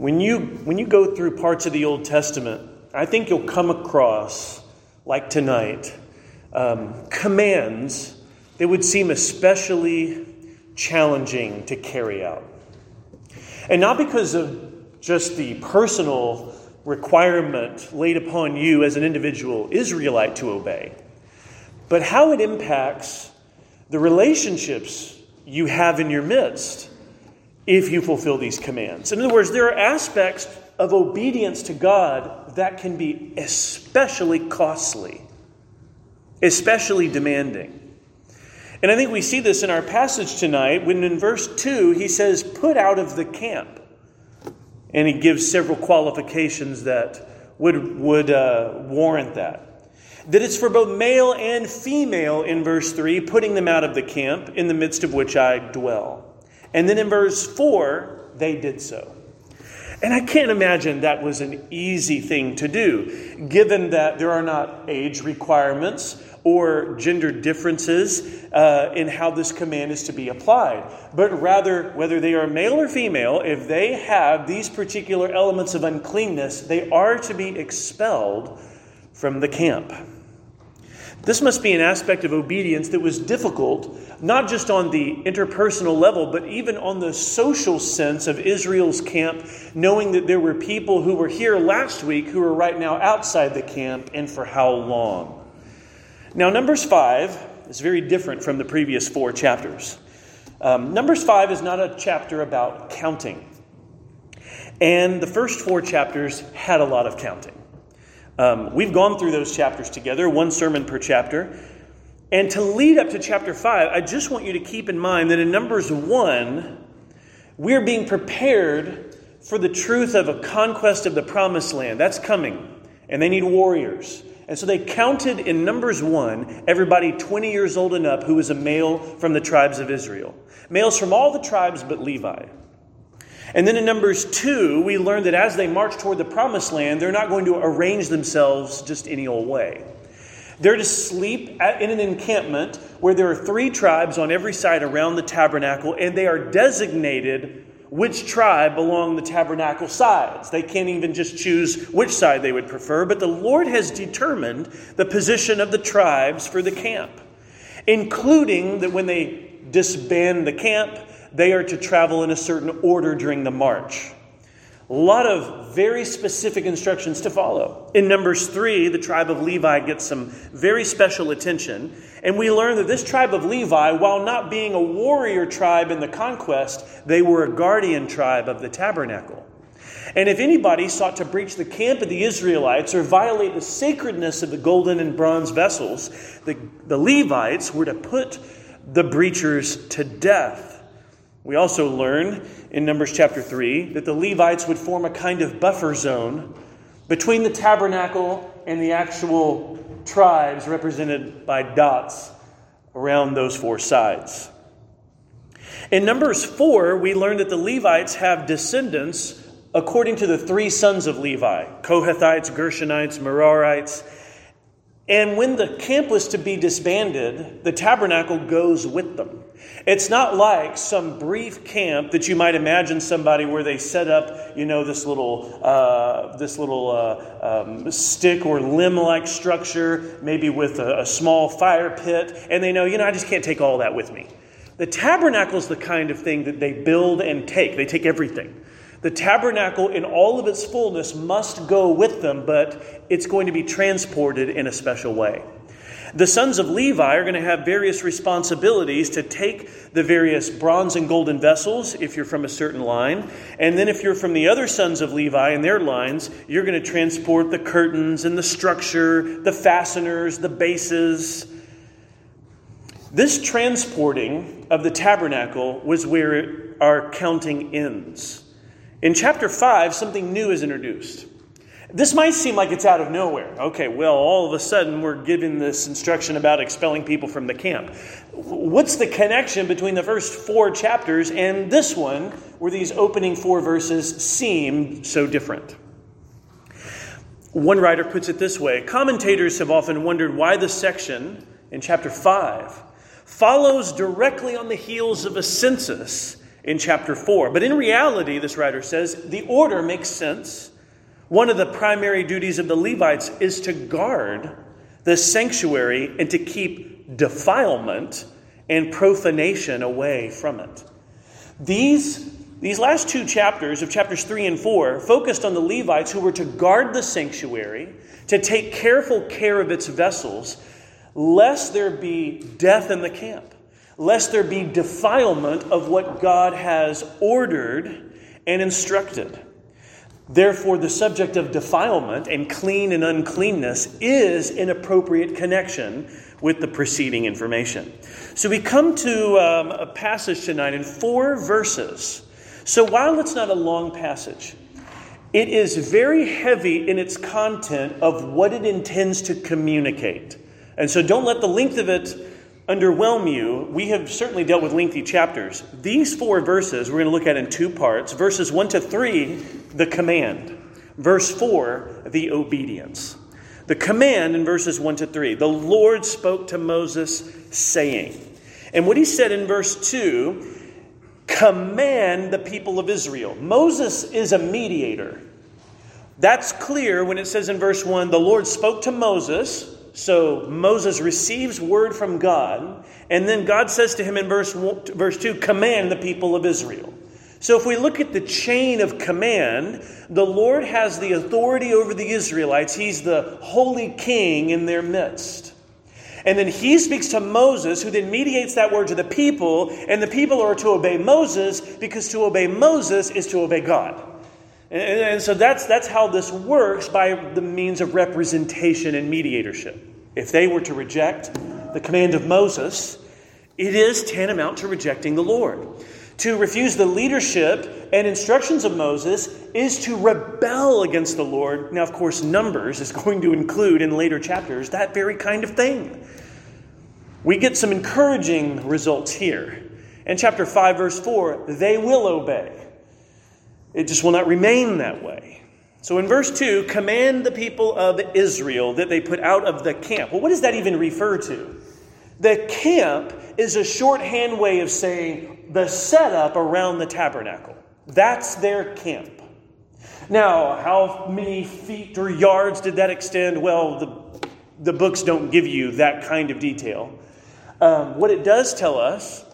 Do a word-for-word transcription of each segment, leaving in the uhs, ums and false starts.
When you, when you go through parts of the Old Testament, I think you'll come across, like tonight, um, commands that would seem especially challenging to carry out. And not because of just the personal requirement laid upon you as an individual Israelite to obey, but how it impacts the relationships you have in your midst if you fulfill these commands. In other words, there are aspects of obedience to God that can be especially costly, especially demanding. And I think we see this in our passage tonight when in verse two he says, put out of the camp. And he gives several qualifications that would, would uh, warrant that. That it's for both male and female in verse three, putting them out of the camp in the midst of which I dwell. And then in verse four, they did so. And I can't imagine that was an easy thing to do, given that there are not age requirements or gender differences uh, in how this command is to be applied. But rather, whether they are male or female, if they have these particular elements of uncleanness, they are to be expelled from the camp. This must be an aspect of obedience that was difficult, not just on the interpersonal level, but even on the social sense of Israel's camp, knowing that there were people who were here last week who are right now outside the camp, and for how long. Now, Numbers five is very different from the previous four chapters. Um, Numbers five is not a chapter about counting. And the first four chapters had a lot of counting. Um, we've gone through those chapters together, one sermon per chapter. And to lead up to chapter five, I just want you to keep in mind that in Numbers one, we're being prepared for the truth of a conquest of the promised land. That's coming. And they need warriors. And so they counted in Numbers one, everybody twenty years old and up who was a male from the tribes of Israel. Males from all the tribes but Levi. And then in Numbers two, we learned that as they march toward the promised land, they're not going to arrange themselves just any old way. They're to sleep at, in an encampment where there are three tribes on every side around the tabernacle, and they are designated which tribe along the tabernacle sides. They can't even just choose which side they would prefer, but the Lord has determined the position of the tribes for the camp, including that when they disband the camp, they are to travel in a certain order during the march. A lot of very specific instructions to follow. In Numbers three, the tribe of Levi gets some very special attention. And we learn that this tribe of Levi, while not being a warrior tribe in the conquest, they were a guardian tribe of the tabernacle. And if anybody sought to breach the camp of the Israelites or violate the sacredness of the golden and bronze vessels, the, the Levites were to put the breachers to death. We also learn in Numbers chapter three that the Levites would form a kind of buffer zone between the tabernacle and the actual tribes represented by dots around those four sides. In Numbers four, we learn that the Levites have descendants according to the three sons of Levi, Kohathites, Gershonites, Merarites. And when the camp was to be disbanded, the tabernacle goes with them. It's not like some brief camp that you might imagine somebody where they set up, you know, this little uh, this little uh, um, stick or limb-like structure, maybe with a, a small fire pit, and they know, you know, I just can't take all that with me. The tabernacle is the kind of thing that they build and take. They take everything. The tabernacle in all of its fullness must go with them, but it's going to be transported in a special way. The sons of Levi are going to have various responsibilities to take the various bronze and golden vessels, if you're from a certain line. And then if you're from the other sons of Levi and their lines, you're going to transport the curtains and the structure, the fasteners, the bases. This transporting of the tabernacle was where our counting ends. In chapter five, something new is introduced. This might seem like it's out of nowhere. Okay, well, all of a sudden we're given this instruction about expelling people from the camp. What's the connection between the first four chapters and this one, where these opening four verses seem so different? One writer puts it this way. Commentators have often wondered why this section in chapter five follows directly on the heels of a census in chapter four. But in reality, this writer says, the order makes sense. One of the primary duties of the Levites is to guard the sanctuary and to keep defilement and profanation away from it. These, these last two chapters of chapters three and four focused on the Levites who were to guard the sanctuary, to take careful care of its vessels, lest there be death in the camp, lest there be defilement of what God has ordered and instructed. Therefore, the subject of defilement and clean and uncleanness is in appropriate connection with the preceding information. So we come to um, a passage tonight in four verses. So while it's not a long passage, it is very heavy in its content of what it intends to communicate. And so don't let the length of it underwhelm you. We have certainly dealt with lengthy chapters. These four verses we're going to look at in two parts. Verses one to three, the command. Verse four, the obedience. The command in verses one to three. The Lord spoke to Moses, saying. And what he said in verse two, command the people of Israel. Moses is a mediator. That's clear when it says in verse one, the Lord spoke to Moses. So Moses receives word from God, and then God says to him in verse one, verse two, command the people of Israel. So if we look at the chain of command, the Lord has the authority over the Israelites. He's the holy king in their midst. And then he speaks to Moses, who then mediates that word to the people, and the people are to obey Moses because to obey Moses is to obey God. And so that's that's how this works by the means of representation and mediatorship. If they were to reject the command of Moses, it is tantamount to rejecting the Lord. To refuse the leadership and instructions of Moses is to rebel against the Lord. Now, of course, Numbers is going to include in later chapters that very kind of thing. We get some encouraging results here. In chapter five, verse four, they will obey. It just will not remain that way. So in verse two, command the people of Israel that they put out of the camp. Well, what does that even refer to? The camp is a shorthand way of saying the setup around the tabernacle. That's their camp. Now, how many feet or yards did that extend? Well, the, the books don't give you that kind of detail. Um, what it does tell us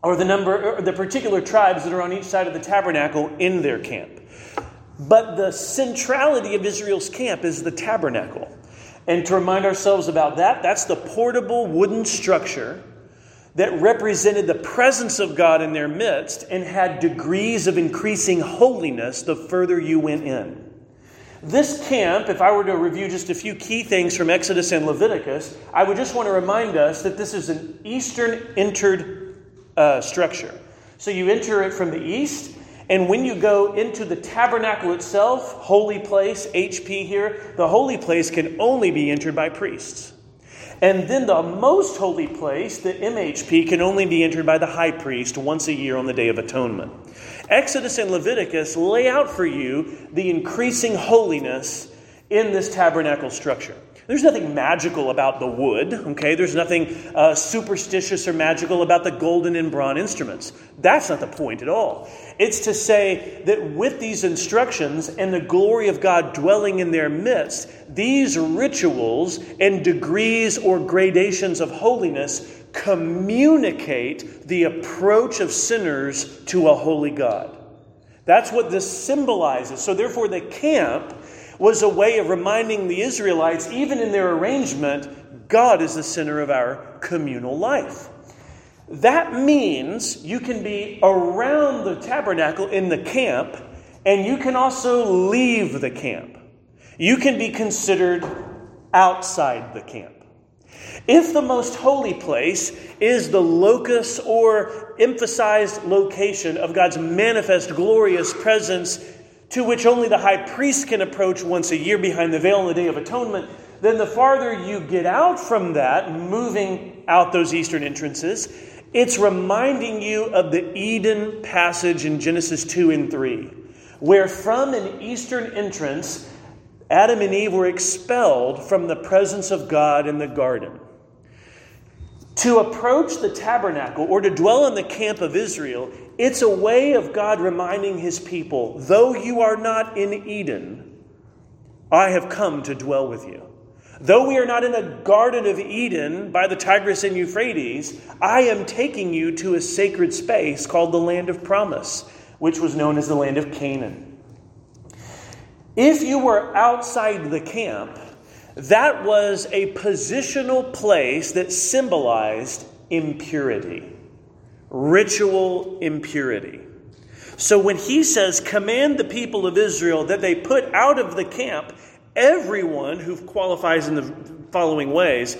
or the number, or the particular tribes that are on each side of the tabernacle in their camp. But the centrality of Israel's camp is the tabernacle. And to remind ourselves about that, that's the portable wooden structure that represented the presence of God in their midst and had degrees of increasing holiness the further you went in. This camp, if I were to review just a few key things from Exodus and Leviticus, I would just want to remind us that this is an eastern entered Uh, structure. So you enter it from the east, and when you go into the tabernacle itself, holy place, H P here, the holy place can only be entered by priests. And then the most holy place, the M H P, can only be entered by the high priest once a year on the Day of Atonement. Exodus and Leviticus lay out for you the increasing holiness in this tabernacle structure. There's nothing magical about the wood, okay? There's nothing uh, superstitious or magical about the golden and bronze instruments. That's not the point at all. It's to say that with these instructions and the glory of God dwelling in their midst, these rituals and degrees or gradations of holiness communicate the approach of sinners to a holy God. That's what this symbolizes. So therefore the camp was a way of reminding the Israelites, even in their arrangement, God is the center of our communal life. That means you can be around the tabernacle in the camp, and you can also leave the camp. You can be considered outside the camp. If the most holy place is the locus or emphasized location of God's manifest glorious presence, to which only the high priest can approach once a year behind the veil on the Day of Atonement, then the farther you get out from that, moving out those eastern entrances, it's reminding you of the Eden passage in Genesis two and three, where from an eastern entrance, Adam and Eve were expelled from the presence of God in the garden. To approach the tabernacle or to dwell in the camp of Israel It's a way of God reminding his people, though you are not in Eden, I have come to dwell with you. Though we are not in a Garden of Eden by the Tigris and Euphrates, I am taking you to a sacred space called the Land of Promise, which was known as the Land of Canaan. If you were outside the camp, that was a positional place that symbolized impurity, ritual impurity. So when he says, command the people of Israel that they put out of the camp everyone who qualifies in the following ways,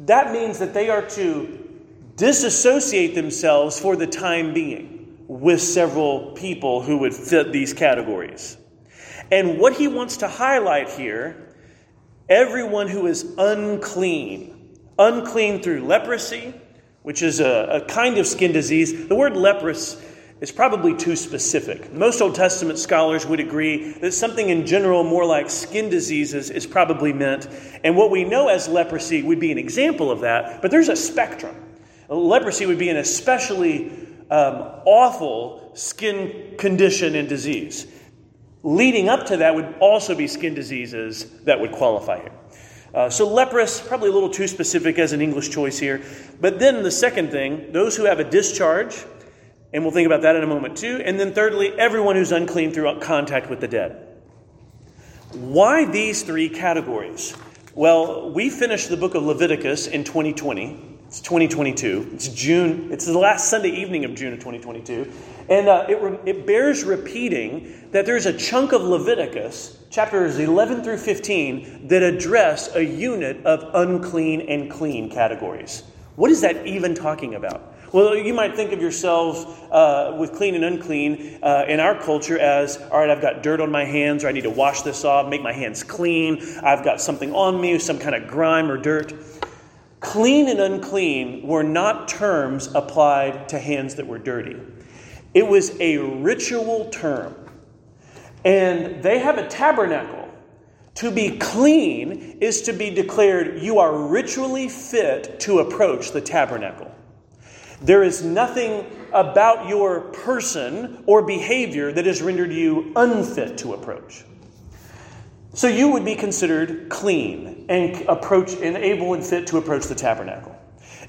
that means that they are to disassociate themselves for the time being with several people who would fit these categories. And what he wants to highlight here, everyone who is unclean, unclean through leprosy, which is a, a kind of skin disease. The word leprous is probably too specific. Most Old Testament scholars would agree that something in general more like skin diseases is probably meant. And what we know as leprosy would be an example of that. But there's a spectrum. Leprosy would be an especially um, awful skin condition and disease. Leading up to that would also be skin diseases that would qualify here. Uh, so leprous, probably a little too specific as an English choice here. But then the second thing, those who have a discharge, and we'll think about that in a moment too. And then thirdly, everyone who's unclean through contact with the dead. Why these three categories? Well, we finished the book of Leviticus in twenty twenty. It's twenty twenty-two. It's June. It's the last Sunday evening of June of twenty twenty-two. And uh, it, re- it bears repeating that there's a chunk of Leviticus, chapters eleven through fifteen, that address a unit of unclean and clean categories. What is that even talking about? Well, you might think of yourselves uh, with clean and unclean uh, in our culture as, all right, I've got dirt on my hands, or I need to wash this off, make my hands clean. I've got something on me, some kind of grime or dirt. Clean and unclean were not terms applied to hands that were dirty. It was a ritual term. And they have a tabernacle. To be clean is to be declared, you are ritually fit to approach the tabernacle. There is nothing about your person or behavior that has rendered you unfit to approach. So you would be considered clean and approach and able and fit to approach the tabernacle.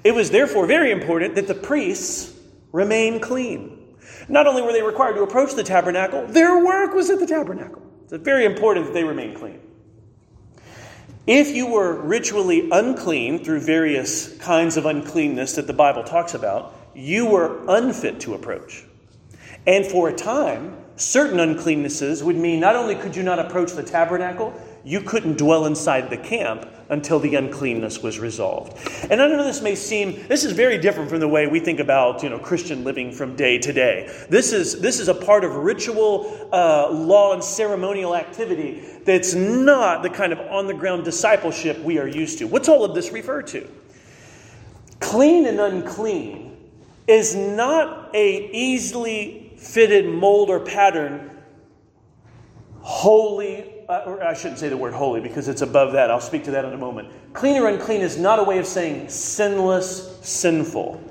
It was therefore very important that the priests remain clean. Not only were they required to approach the tabernacle, their work was at the tabernacle. It's very important that they remain clean. If you were ritually unclean through various kinds of uncleanness that the Bible talks about, you were unfit to approach. And for a time, certain uncleannesses would mean not only could you not approach the tabernacle, you couldn't dwell inside the camp until the uncleanness was resolved. And I know this may seem, this is very different from the way we think about, you know, Christian living from day to day. This is this is a part of ritual uh, law and ceremonial activity that's not the kind of on-the-ground discipleship we are used to. What's all of this refer to? Clean and unclean is not a easily fitted mold or pattern. Holy, uh, or I shouldn't say the word holy because it's above that. I'll speak to that in a moment. Clean or unclean is not a way of saying sinless, sinful,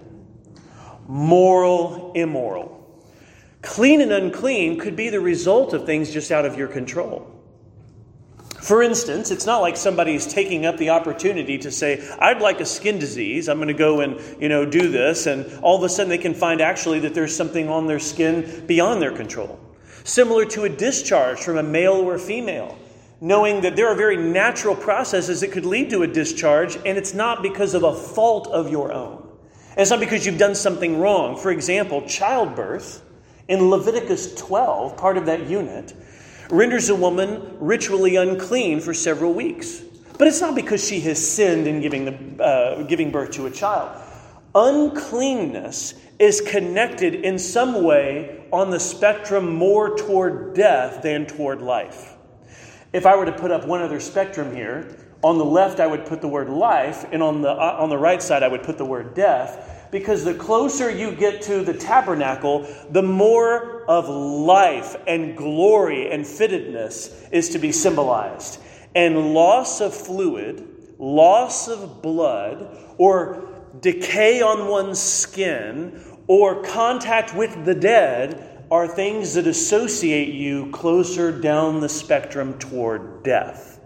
moral, immoral. Clean and unclean could be the result of things just out of your control. For instance, it's not like somebody's taking up the opportunity to say, I'd like a skin disease. I'm going to go and, you know, do this. And all of a sudden they can find actually that there's something on their skin beyond their control. Similar to a discharge from a male or a female, knowing that there are very natural processes that could lead to a discharge, and it's not because of a fault of your own. And it's not because you've done something wrong. For example, childbirth in Leviticus twelve, part of that unit, renders a woman ritually unclean for several weeks. But it's not because she has sinned in giving the uh, giving birth to a child. Uncleanness is connected in some way on the spectrum more toward death than toward life. If I were to put up one other spectrum here, on the left I would put the word life, and on the uh, on the right side I would put the word death, because the closer you get to the tabernacle, the more of life and glory and fittedness is to be symbolized. And loss of fluid, loss of blood, or decay on one's skin, or contact with the dead are things that associate you closer down the spectrum toward death.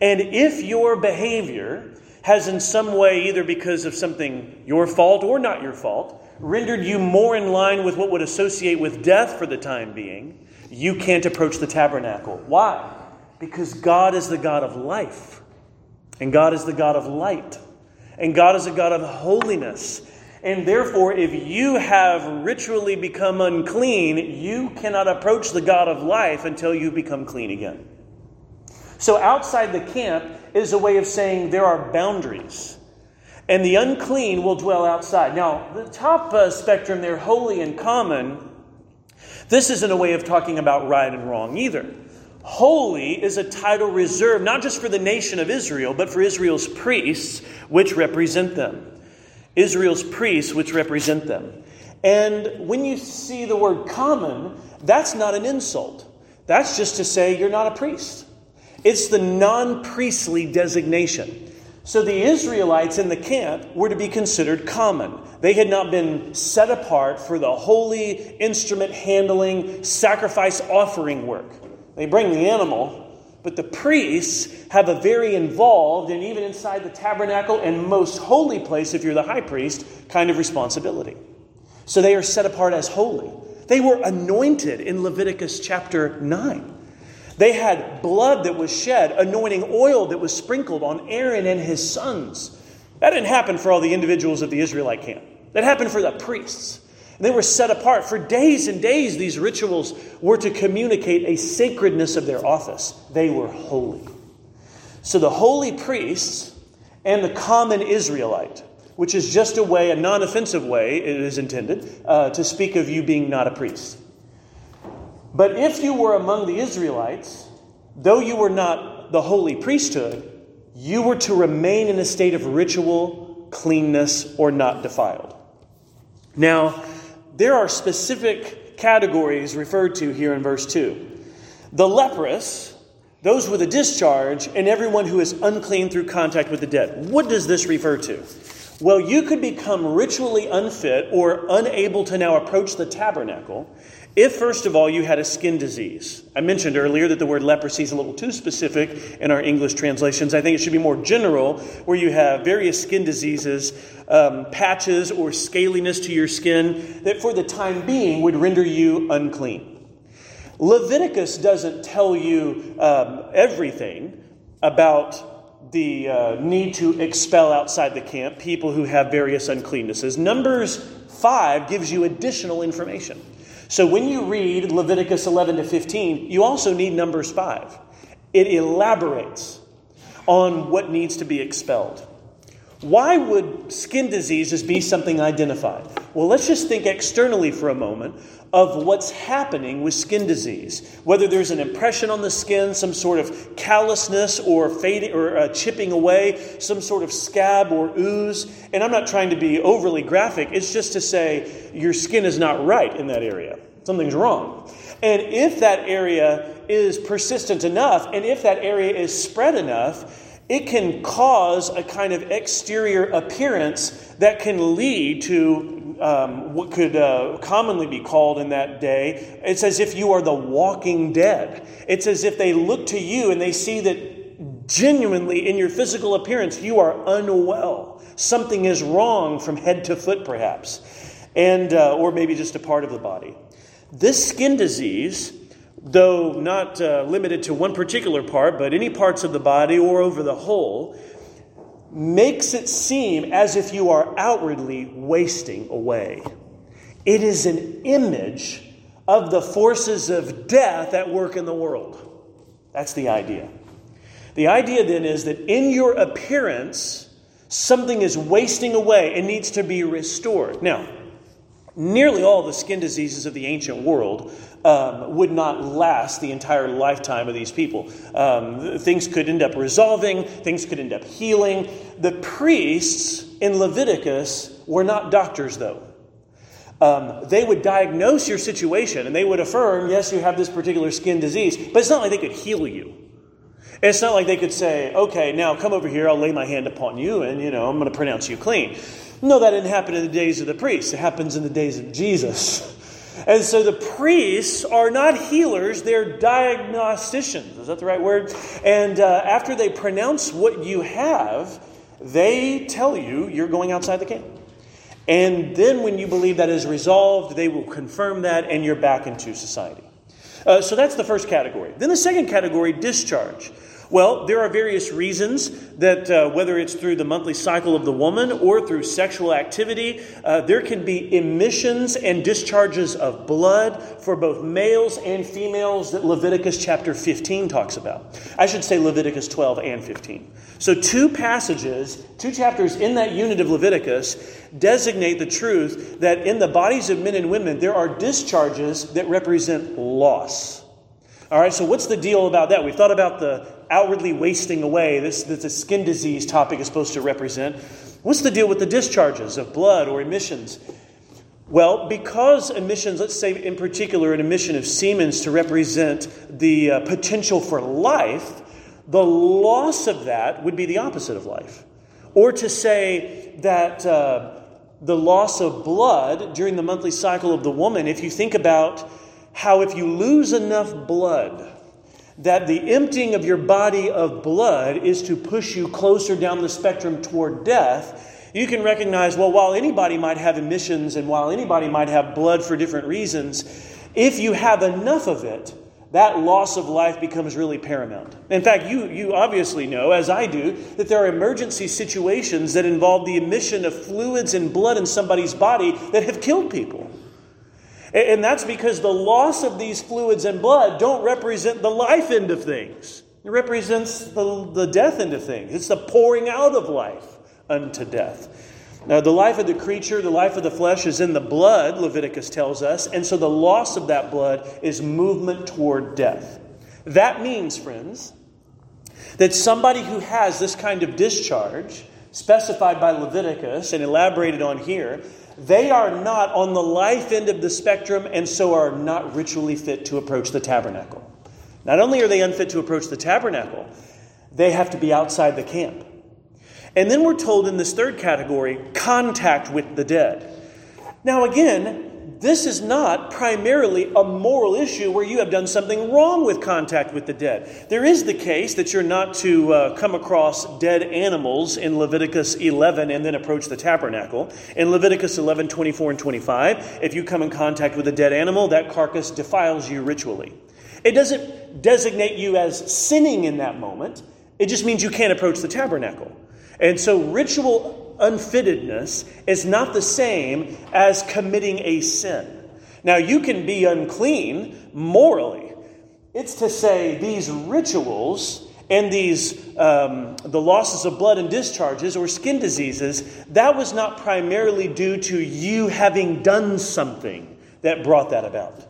And if your behavior has in some way, either because of something your fault or not your fault, rendered you more in line with what would associate with death for the time being, you can't approach the tabernacle. Why? Because God is the God of life. And God is the God of light. And God is a God of holiness. And therefore, if you have ritually become unclean, you cannot approach the God of life until you become clean again. So outside the camp is a way of saying there are boundaries. And the unclean will dwell outside. Now, the top uh, spectrum there, holy and common, this isn't a way of talking about right and wrong either. Holy is a title reserved not just for the nation of Israel, but for Israel's priests, which represent them. Israel's priests, which represent them. And when you see the word common, that's not an insult. That's just to say you're not a priest. It's the non-priestly designation. So the Israelites in the camp were to be considered common. They had not been set apart for the holy instrument handling, sacrifice offering work. They bring the animal, but the priests have a very involved, and even inside the tabernacle and most holy place, if you're the high priest, kind of responsibility. So they are set apart as holy. They were anointed in Leviticus chapter nine. They had blood that was shed, anointing oil that was sprinkled on Aaron and his sons. That didn't happen for all the individuals of the Israelite camp. That happened for the priests. And they were set apart. For days and days, these rituals were to communicate a sacredness of their office. They were holy. So the holy priests and the common Israelite, which is just a way, a non-offensive way, it is intended, uh, to speak of you being not a priest. But if you were among the Israelites, though you were not the holy priesthood, you were to remain in a state of ritual cleanness or not defiled. Now, there are specific categories referred to here in verse two. The leprous, those with a discharge, and everyone who is unclean through contact with the dead. What does this refer to? Well, you could become ritually unfit or unable to now approach the tabernacle if, first of all, you had a skin disease. I mentioned earlier that the word leprosy is a little too specific in our English translations. I think it should be more general, where you have various skin diseases, um, patches or scaliness to your skin that for the time being would render you unclean. Leviticus doesn't tell you um, everything about the uh, need to expel outside the camp people who have various uncleannesses. Numbers five gives you additional information. So when you read Leviticus eleven to fifteen, you also need Numbers five. It elaborates on what needs to be expelled. Why would skin diseases be something identified? Well, let's just think externally for a moment of what's happening with skin disease. Whether there's an impression on the skin, some sort of callousness or fading or uh, chipping away, some sort of scab or ooze. And I'm not trying to be overly graphic. It's just to say your skin is not right in that area. Something's wrong. And if that area is persistent enough, and if that area is spread enough, it can cause a kind of exterior appearance that can lead to um, what could uh, commonly be called in that day. It's as if you are the walking dead. It's as if they look to you and they see that genuinely in your physical appearance, you are unwell. Something is wrong from head to foot, perhaps, and uh, or maybe just a part of the body. This skin disease, though not uh, limited to one particular part, but any parts of the body or over the whole, makes it seem as if you are outwardly wasting away. It is an image of the forces of death at work in the world. That's the idea. The idea then is that in your appearance, something is wasting away and needs to be restored. Now, nearly all the skin diseases of the ancient world um, would not last the entire lifetime of these people. Um, things could end up resolving. Things could end up healing. The priests in Leviticus were not doctors, though. Um, they would diagnose your situation and they would affirm, yes, you have this particular skin disease, but it's not like they could heal you. It's not like they could say, okay, now come over here, I'll lay my hand upon you, and, you know, I'm going to pronounce you clean. No, that didn't happen in the days of the priests. It happens in the days of Jesus. And so the priests are not healers, they're diagnosticians. Is that the right word? And uh, after they pronounce what you have, they tell you you're going outside the camp. And then when you believe that is resolved, they will confirm that and you're back into society. Uh, so that's the first category. Then the second category, discharge. Well, there are various reasons that uh, whether it's through the monthly cycle of the woman or through sexual activity, uh, there can be emissions and discharges of blood for both males and females that Leviticus chapter fifteen talks about. I should say Leviticus twelve and fifteen. So two passages, two chapters in that unit of Leviticus designate the truth that in the bodies of men and women, there are discharges that represent loss. All right, so what's the deal about that? We've thought about the outwardly wasting away. This, this, this skin disease topic is supposed to represent. What's the deal with the discharges of blood or emissions? Well, because emissions, let's say in particular an emission of semen to represent the uh, potential for life, the loss of that would be the opposite of life. Or to say that uh, the loss of blood during the monthly cycle of the woman, if you think about how if you lose enough blood, that the emptying of your body of blood is to push you closer down the spectrum toward death, you can recognize, well, while anybody might have emissions and while anybody might have blood for different reasons, if you have enough of it, that loss of life becomes really paramount. In fact, you you obviously know, as I do, that there are emergency situations that involve the emission of fluids and blood in somebody's body that have killed people. And that's because the loss of these fluids and blood don't represent the life end of things. It represents the, the death end of things. It's the pouring out of life unto death. Now, the life of the creature, the life of the flesh is in the blood, Leviticus tells us. And so the loss of that blood is movement toward death. That means, friends, that somebody who has this kind of discharge, specified by Leviticus and elaborated on here, they are not on the life end of the spectrum and so are not ritually fit to approach the tabernacle. Not only are they unfit to approach the tabernacle, they have to be outside the camp. And then we're told in this third category, contact with the dead. Now again, this is not primarily a moral issue where you have done something wrong with contact with the dead. There is the case that you're not to uh, come across dead animals in Leviticus eleven and then approach the tabernacle. In Leviticus eleven, twenty-four and twenty-five, if you come in contact with a dead animal, that carcass defiles you ritually. It doesn't designate you as sinning in that moment. It just means you can't approach the tabernacle. And so ritual unfittedness is not the same as committing a sin. Now, you can be unclean morally. It's to say these rituals and these um, the losses of blood and discharges or skin diseases, that was not primarily due to you having done something that brought that about.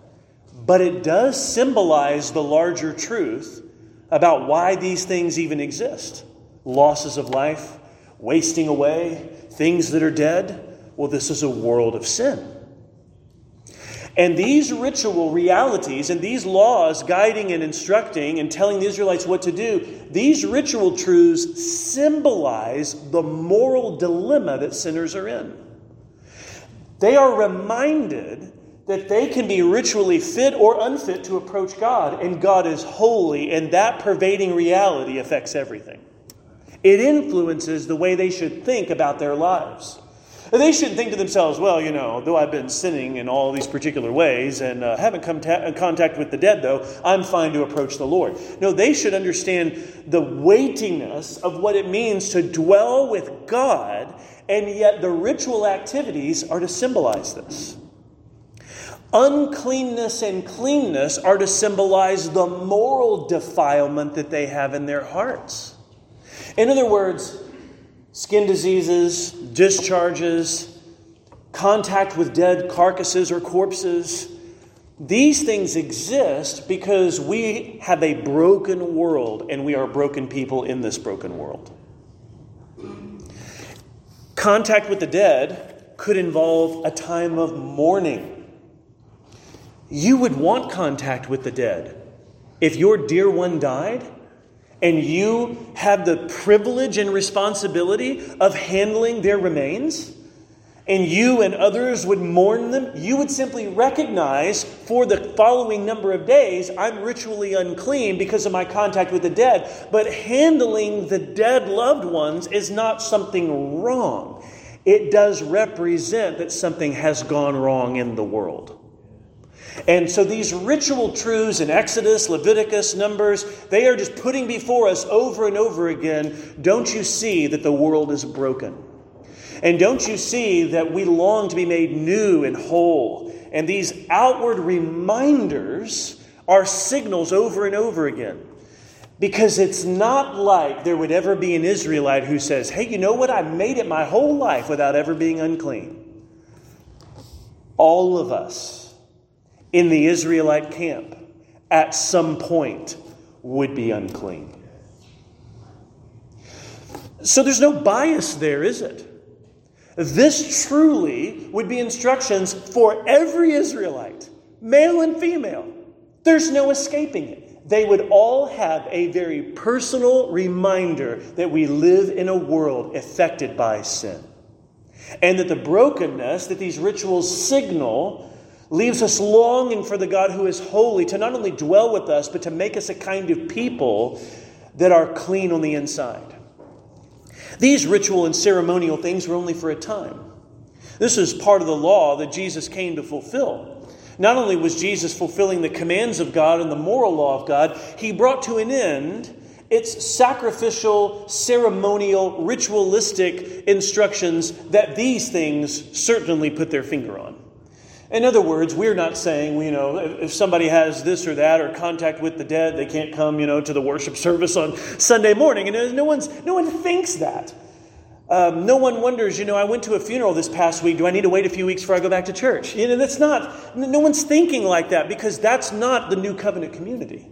But it does symbolize the larger truth about why these things even exist. Losses of life, wasting away, things that are dead. Well, this is a world of sin. And these ritual realities and these laws guiding and instructing and telling the Israelites what to do, these ritual truths symbolize the moral dilemma that sinners are in. They are reminded that they can be ritually fit or unfit to approach God, and God is holy, and that pervading reality affects everything. It influences the way they should think about their lives. They should think to themselves, well, you know, though I've been sinning in all these particular ways and uh, haven't come ta- in contact with the dead, though, I'm fine to approach the Lord. No, they should understand the weightiness of what it means to dwell with God, and yet the ritual activities are to symbolize this. Uncleanness and cleanness are to symbolize the moral defilement that they have in their hearts. In other words, skin diseases, discharges, contact with dead carcasses or corpses, these things exist because we have a broken world and we are broken people in this broken world. Contact with the dead could involve a time of mourning. You would want contact with the dead. If your dear one died, and you have the privilege and responsibility of handling their remains, and you and others would mourn them, you would simply recognize for the following number of days, I'm ritually unclean because of my contact with the dead. But handling the dead loved ones is not something wrong. It does represent that something has gone wrong in the world. And so these ritual truths in Exodus, Leviticus, Numbers, they are just putting before us over and over again, don't you see that the world is broken? And don't you see that we long to be made new and whole? And these outward reminders are signals over and over again. Because it's not like there would ever be an Israelite who says, hey, you know what? I made it my whole life without ever being unclean. All of us in the Israelite camp at some point would be unclean. So there's no bias there, is it? This truly would be instructions for every Israelite, male and female. There's no escaping it. They would all have a very personal reminder that we live in a world affected by sin. And that the brokenness that these rituals signal leaves us longing for the God who is holy to not only dwell with us, but to make us a kind of people that are clean on the inside. These ritual and ceremonial things were only for a time. This is part of the law that Jesus came to fulfill. Not only was Jesus fulfilling the commands of God and the moral law of God, he brought to an end its sacrificial, ceremonial, ritualistic instructions that these things certainly put their finger on. In other words, we're not saying, you know, if somebody has this or that or contact with the dead, they can't come, you know, to the worship service on Sunday morning. And no one's, no one thinks that. Um, no one wonders, you know, I went to a funeral this past week. Do I need to wait a few weeks before I go back to church? You know, that's not, no one's thinking like that because that's not the New Covenant community.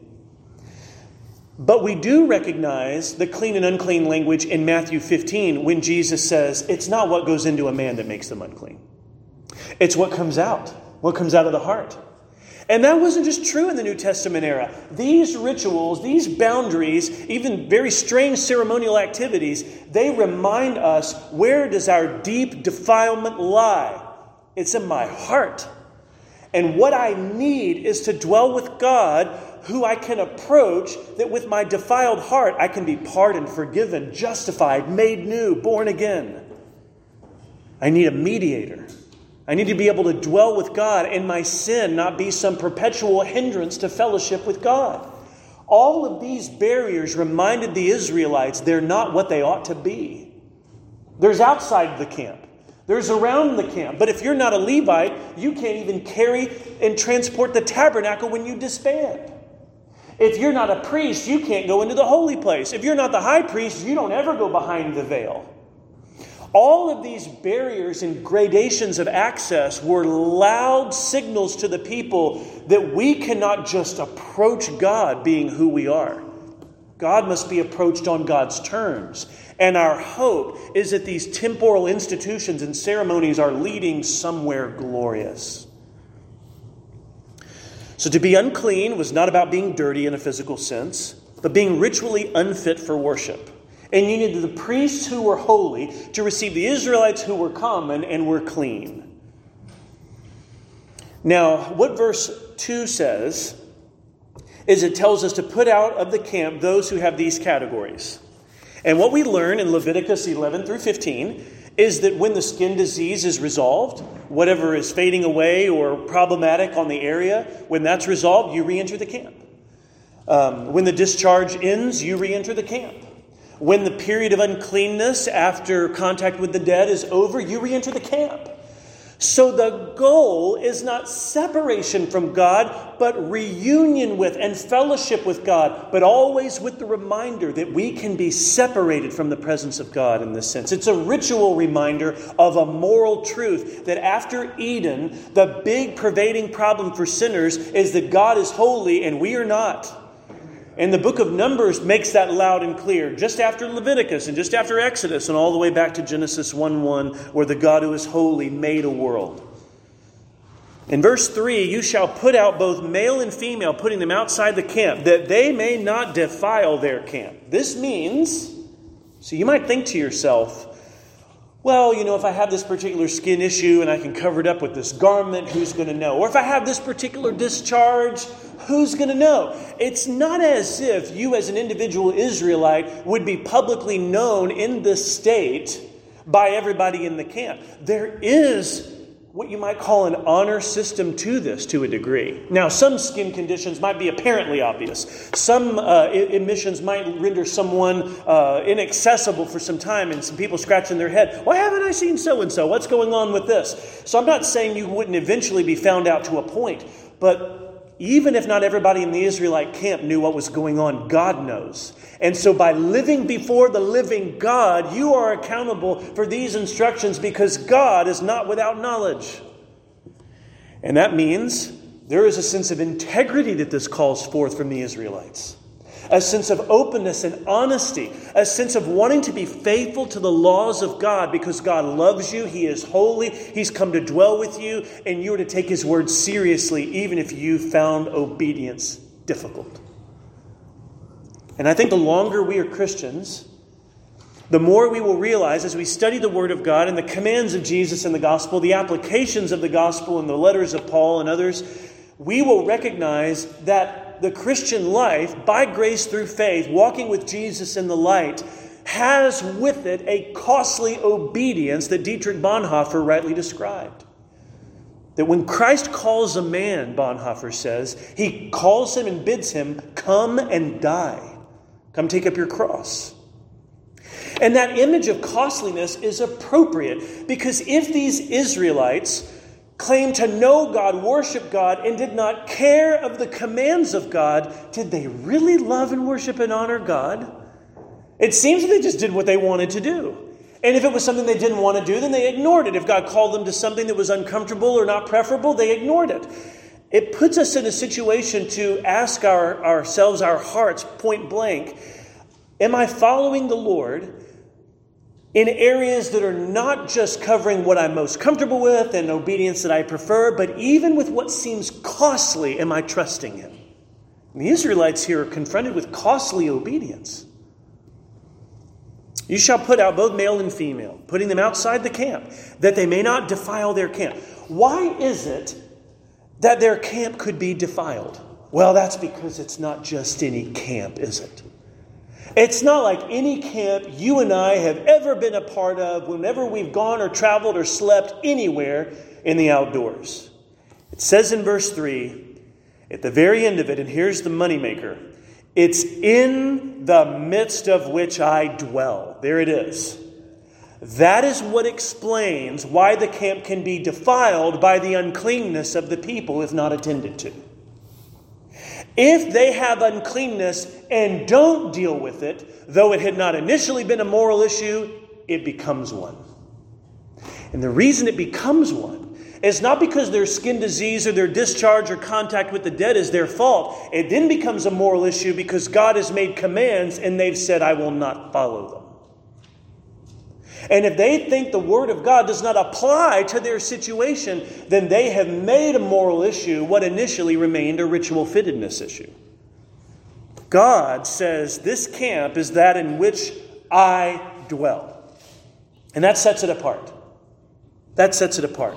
But we do recognize the clean and unclean language in Matthew fifteen when Jesus says, it's not what goes into a man that makes them unclean. It's what comes out, what comes out of the heart. And that wasn't just true in the New Testament era. These rituals, these boundaries, even very strange ceremonial activities, they remind us where does our deep defilement lie? It's in my heart. And what I need is to dwell with God, who I can approach, that with my defiled heart I can be pardoned, forgiven, justified, made new, born again. I need a mediator. I need to be able to dwell with God and my sin not be some perpetual hindrance to fellowship with God. All of these barriers reminded the Israelites they're not what they ought to be. There's outside the camp. There's around the camp. But if you're not a Levite, you can't even carry and transport the tabernacle when you disband. If you're not a priest, you can't go into the holy place. If you're not the high priest, you don't ever go behind the veil. All of these barriers and gradations of access were loud signals to the people that we cannot just approach God being who we are. God must be approached on God's terms. And our hope is that these temporal institutions and ceremonies are leading somewhere glorious. So to be unclean was not about being dirty in a physical sense, but being ritually unfit for worship. And you needed the priests who were holy to receive the Israelites who were common and were clean. Now, what verse two says is it tells us to put out of the camp those who have these categories. And what we learn in Leviticus eleven through fifteen is that when the skin disease is resolved, whatever is fading away or problematic on the area, when that's resolved, you re-enter the camp. Um, when the discharge ends, you re-enter the camp. When the period of uncleanness after contact with the dead is over, you re-enter the camp. So the goal is not separation from God, but reunion with and fellowship with God, but always with the reminder that we can be separated from the presence of God in this sense. It's a ritual reminder of a moral truth that after Eden, the big pervading problem for sinners is that God is holy and we are not. And the book of Numbers makes that loud and clear, just after Leviticus and just after Exodus and all the way back to Genesis one one, where the God who is holy made a world. In verse three, you shall put out both male and female, putting them outside the camp, that they may not defile their camp. This means, so you might think to yourself, well, you know, if I have this particular skin issue and I can cover it up with this garment, who's going to know? Or if I have this particular discharge, who's going to know? It's not as if you as an individual Israelite would be publicly known in this state by everybody in the camp. There is what you might call an honor system to this, to a degree. Now, some skin conditions might be apparently obvious. Some uh, emissions might render someone uh, inaccessible for some time, and some people scratching their head, why haven't I seen so-and-so? What's going on with this? So I'm not saying you wouldn't eventually be found out to a point, but even if not everybody in the Israelite camp knew what was going on, God knows. And so by living before the living God, you are accountable for these instructions because God is not without knowledge. And that means there is a sense of integrity that this calls forth from the Israelites. A sense of openness and honesty. A sense of wanting to be faithful to the laws of God because God loves you. He is holy. He's come to dwell with you. And you are to take His word seriously even if you found obedience difficult. And I think the longer we are Christians, the more we will realize as we study the Word of God and the commands of Jesus in the Gospel, the applications of the Gospel and the letters of Paul and others, we will recognize that the Christian life, by grace through faith, walking with Jesus in the light, has with it a costly obedience that Dietrich Bonhoeffer rightly described. That when Christ calls a man, Bonhoeffer says, He calls him and bids him, come and die. Come take up your cross. And that image of costliness is appropriate because if these Israelites claimed to know God, worship God, and did not care of the commands of God, did they really love and worship and honor God? It seems they just did what they wanted to do. And if it was something they didn't want to do, then they ignored it. If God called them to something that was uncomfortable or not preferable, they ignored it. It puts us in a situation to ask our, ourselves, our hearts, point blank, am I following the Lord in areas that are not just covering what I'm most comfortable with and obedience that I prefer, but even with what seems costly, am I trusting Him? And the Israelites here are confronted with costly obedience. You shall put out both male and female, putting them outside the camp, that they may not defile their camp. Why is it that their camp could be defiled? Well, that's because it's not just any camp, is it? It's not like any camp you and I have ever been a part of whenever we've gone or traveled or slept anywhere in the outdoors. It says in verse three, at the very end of it, and here's the moneymaker, it's in the midst of which I dwell. There it is. That is what explains why the camp can be defiled by the uncleanness of the people if not attended to. If they have uncleanness and don't deal with it, though it had not initially been a moral issue, it becomes one. And the reason it becomes one is not because their skin disease or their discharge or contact with the dead is their fault. It then becomes a moral issue because God has made commands and they've said, I will not follow them. And if they think the Word of God does not apply to their situation, then they have made a moral issue what initially remained a ritual fittedness issue. God says this camp is that in which I dwell. And that sets it apart. That sets it apart.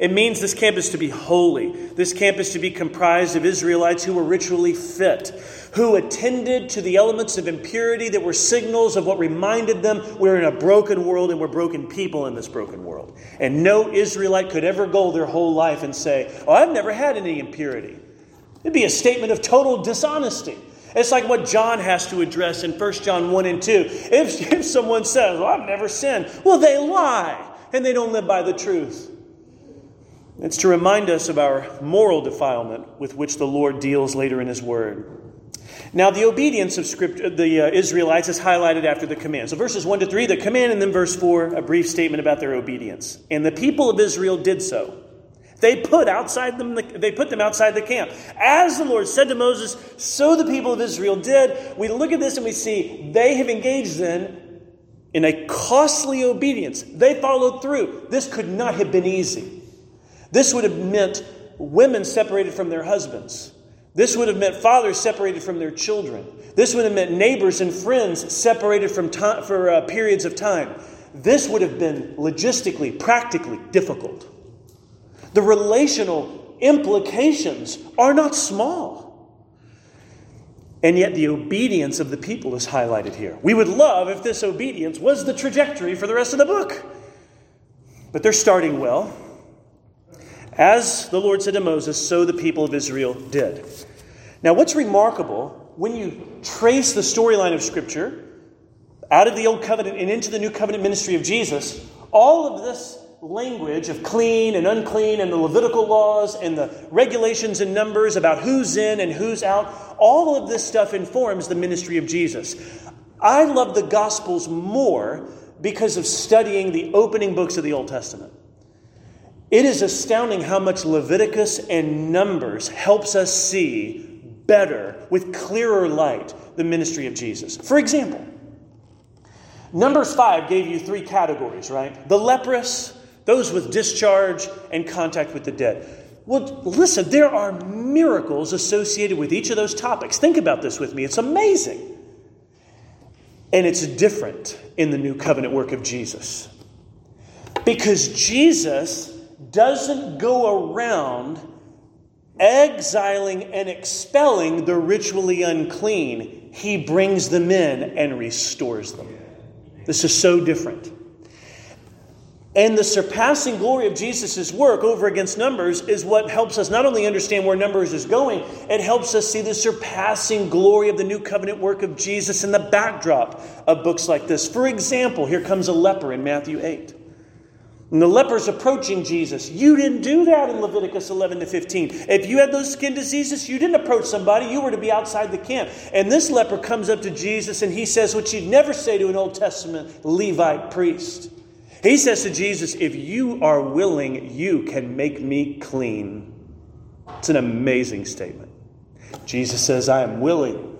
It means this camp is to be holy. This camp is to be comprised of Israelites who were ritually fit, who attended to the elements of impurity that were signals of what reminded them we're in a broken world and we're broken people in this broken world. And no Israelite could ever go their whole life and say, oh, I've never had any impurity. It'd be a statement of total dishonesty. It's like what John has to address in First John one and two. If, if someone says, well, I've never sinned, well, they lie and they don't live by the truth. It's to remind us of our moral defilement with which the Lord deals later in His Word. Now, the obedience of script, the uh, Israelites is highlighted after the command. So verses one to three, the command, and then verse four, a brief statement about their obedience. And the people of Israel did so. They put outside them. The, they put them outside the camp. As the Lord said to Moses, so the people of Israel did. We look at this and we see they have engaged then in a costly obedience. They followed through. This could not have been easy. This would have meant women separated from their husbands. This would have meant fathers separated from their children. This would have meant neighbors and friends separated from time, for uh, periods of time. This would have been logistically, practically difficult. The relational implications are not small. And yet the obedience of the people is highlighted here. We would love if this obedience was the trajectory for the rest of the book. But they're starting well. As the Lord said to Moses, so the people of Israel did. Now, what's remarkable, when you trace the storyline of Scripture out of the Old Covenant and into the New Covenant ministry of Jesus, all of this language of clean and unclean and the Levitical laws and the regulations and numbers about who's in and who's out, all of this stuff informs the ministry of Jesus. I love the Gospels more because of studying the opening books of the Old Testament. It is astounding how much Leviticus and Numbers helps us see better, with clearer light, the ministry of Jesus. For example, Numbers five gave you three categories, right? The leprous, those with discharge, and contact with the dead. Well, listen, there are miracles associated with each of those topics. Think about this with me. It's amazing. And it's different in the new covenant work of Jesus. Because Jesus doesn't go around exiling and expelling the ritually unclean. He brings them in and restores them. This is so different. And the surpassing glory of Jesus' work over against Numbers is what helps us not only understand where Numbers is going, it helps us see the surpassing glory of the new covenant work of Jesus in the backdrop of books like this. For example, here comes a leper in Matthew eight. And the leper's approaching Jesus. You didn't do that in Leviticus eleven to fifteen. If you had those skin diseases, you didn't approach somebody. You were to be outside the camp. And this leper comes up to Jesus and he says what you'd never say to an Old Testament Levite priest. He says to Jesus, if you are willing, you can make me clean. It's an amazing statement. Jesus says, I am willing.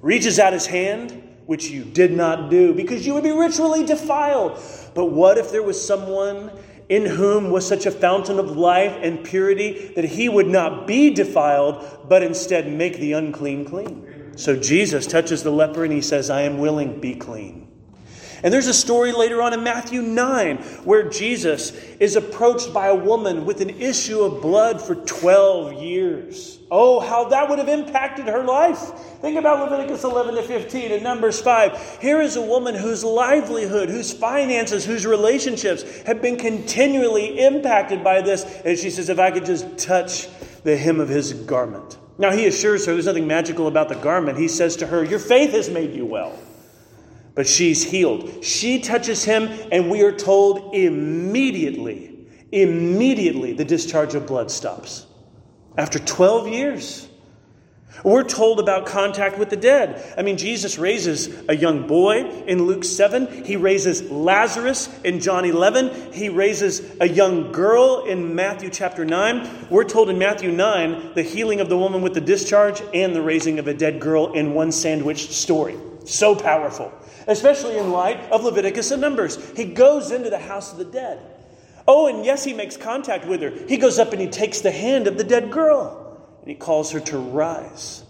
Reaches out his hand, which you did not do, because you would be ritually defiled. But what if there was someone in whom was such a fountain of life and purity that he would not be defiled, but instead make the unclean clean? So Jesus touches the leper and he says, I am willing, be clean. And there's a story later on in Matthew nine where Jesus is approached by a woman with an issue of blood for twelve years. Oh, how that would have impacted her life. Think about Leviticus eleven to fifteen and Numbers five. Here is a woman whose livelihood, whose finances, whose relationships have been continually impacted by this. And she says, if I could just touch the hem of his garment. Now, he assures her there's nothing magical about the garment. He says to her, your faith has made you well. But she's healed. She touches him, and we are told immediately, immediately the discharge of blood stops. After twelve years. We're told about contact with the dead. I mean, Jesus raises a young boy in Luke seven. He raises Lazarus in John eleven. He raises a young girl in Matthew chapter nine. We're told in Matthew nine the healing of the woman with the discharge and the raising of a dead girl in one sandwiched story. So powerful, especially in light of Leviticus and Numbers. He goes into the house of the dead. Oh, and yes, he makes contact with her. He goes up and he takes the hand of the dead girl. And he calls her to rise.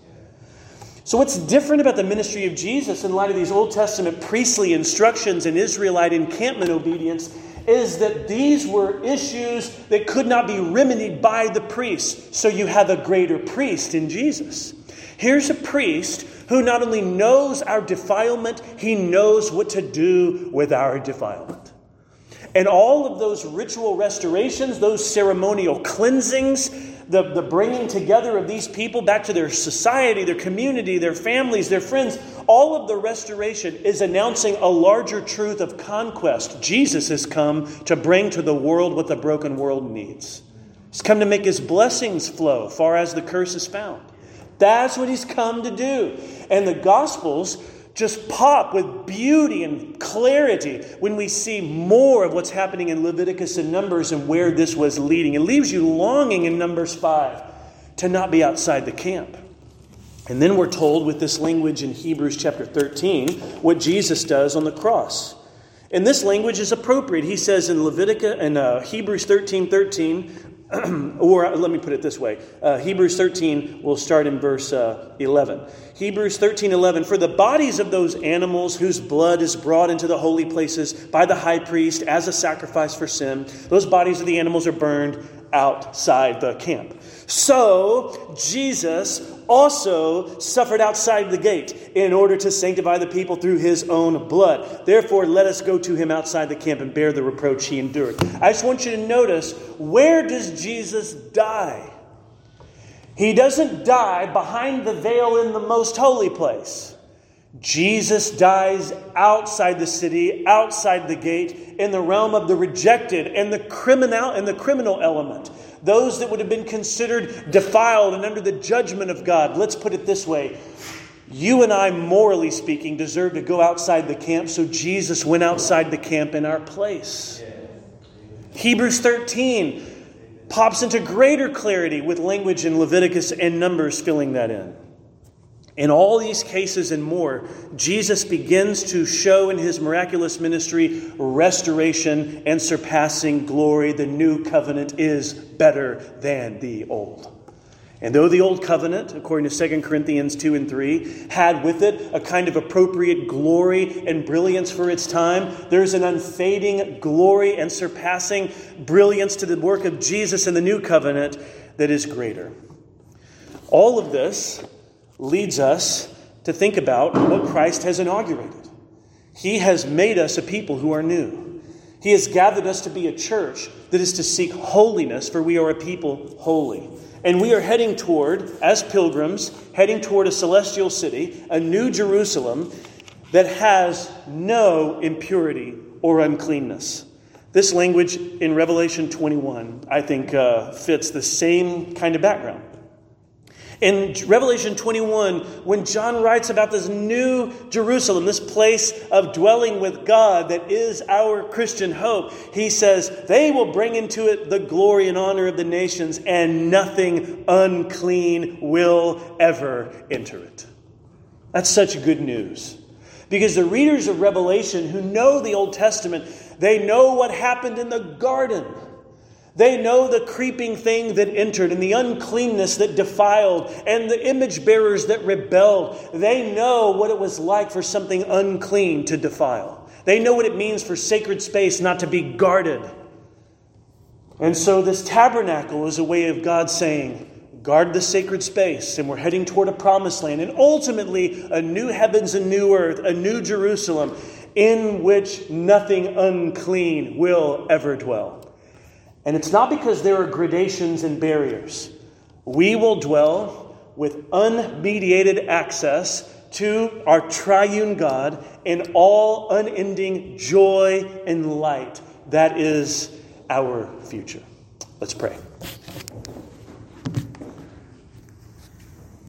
So what's different about the ministry of Jesus in light of these Old Testament priestly instructions and Israelite encampment obedience is that these were issues that could not be remedied by the priest. So you have a greater priest in Jesus. Here's a priest who not only knows our defilement, he knows what to do with our defilement. And all of those ritual restorations, those ceremonial cleansings, The, the bringing together of these people back to their society, their community, their families, their friends, all of the restoration is announcing a larger truth of conquest. Jesus has come to bring to the world what the broken world needs. He's come to make his blessings flow far as the curse is found. That's what he's come to do. And the Gospels just pop with beauty and clarity when we see more of what's happening in Leviticus and Numbers and where this was leading. It leaves you longing in Numbers five to not be outside the camp. And then we're told with this language in Hebrews chapter thirteen what Jesus does on the cross. And this language is appropriate. He says in Leviticus and uh, Hebrews thirteen thirteen, or let me put it this way. Uh, Hebrews thirteen, we'll start in verse uh, eleven. Hebrews thirteen eleven, for the bodies of those animals whose blood is brought into the holy places by the high priest as a sacrifice for sin, those bodies of the animals are burned outside the camp. So Jesus also suffered outside the gate in order to sanctify the people through his own blood. Therefore, let us go to him outside the camp and bear the reproach he endured. I just want you to notice, where does Jesus die? He doesn't die behind the veil in the most holy place. Jesus dies outside the city, outside the gate, in the realm of the rejected and the criminal and the criminal element. Those that would have been considered defiled and under the judgment of God. Let's put it this way. You and I, morally speaking, deserve to go outside the camp, so Jesus went outside the camp in our place. Yeah. Hebrews thirteen pops into greater clarity with language in Leviticus and Numbers filling that in. In all these cases and more, Jesus begins to show in his miraculous ministry restoration and surpassing glory. The new covenant is better than the old. And though the old covenant, according to Second Corinthians two and three, had with it a kind of appropriate glory and brilliance for its time, there's an unfading glory and surpassing brilliance to the work of Jesus in the new covenant that is greater. All of this leads us to think about what Christ has inaugurated. He has made us a people who are new. He has gathered us to be a church that is to seek holiness, for we are a people holy. And we are heading toward, as pilgrims, heading toward a celestial city, a new Jerusalem that has no impurity or uncleanness. This language in Revelation twenty-one, I think, uh, fits the same kind of background. In Revelation twenty-one, when John writes about this new Jerusalem, this place of dwelling with God that is our Christian hope, he says, they will bring into it the glory and honor of the nations, and nothing unclean will ever enter it. That's such good news. Because the readers of Revelation who know the Old Testament, they know what happened in the garden. They know the creeping thing that entered and the uncleanness that defiled and the image bearers that rebelled. They know what it was like for something unclean to defile. They know what it means for sacred space not to be guarded. And so this tabernacle is a way of God saying, guard the sacred space, and we're heading toward a promised land and ultimately a new heavens and new earth, a new Jerusalem in which nothing unclean will ever dwell. And it's not because there are gradations and barriers. We will dwell with unmediated access to our triune God in all unending joy and light. That is our future. Let's pray.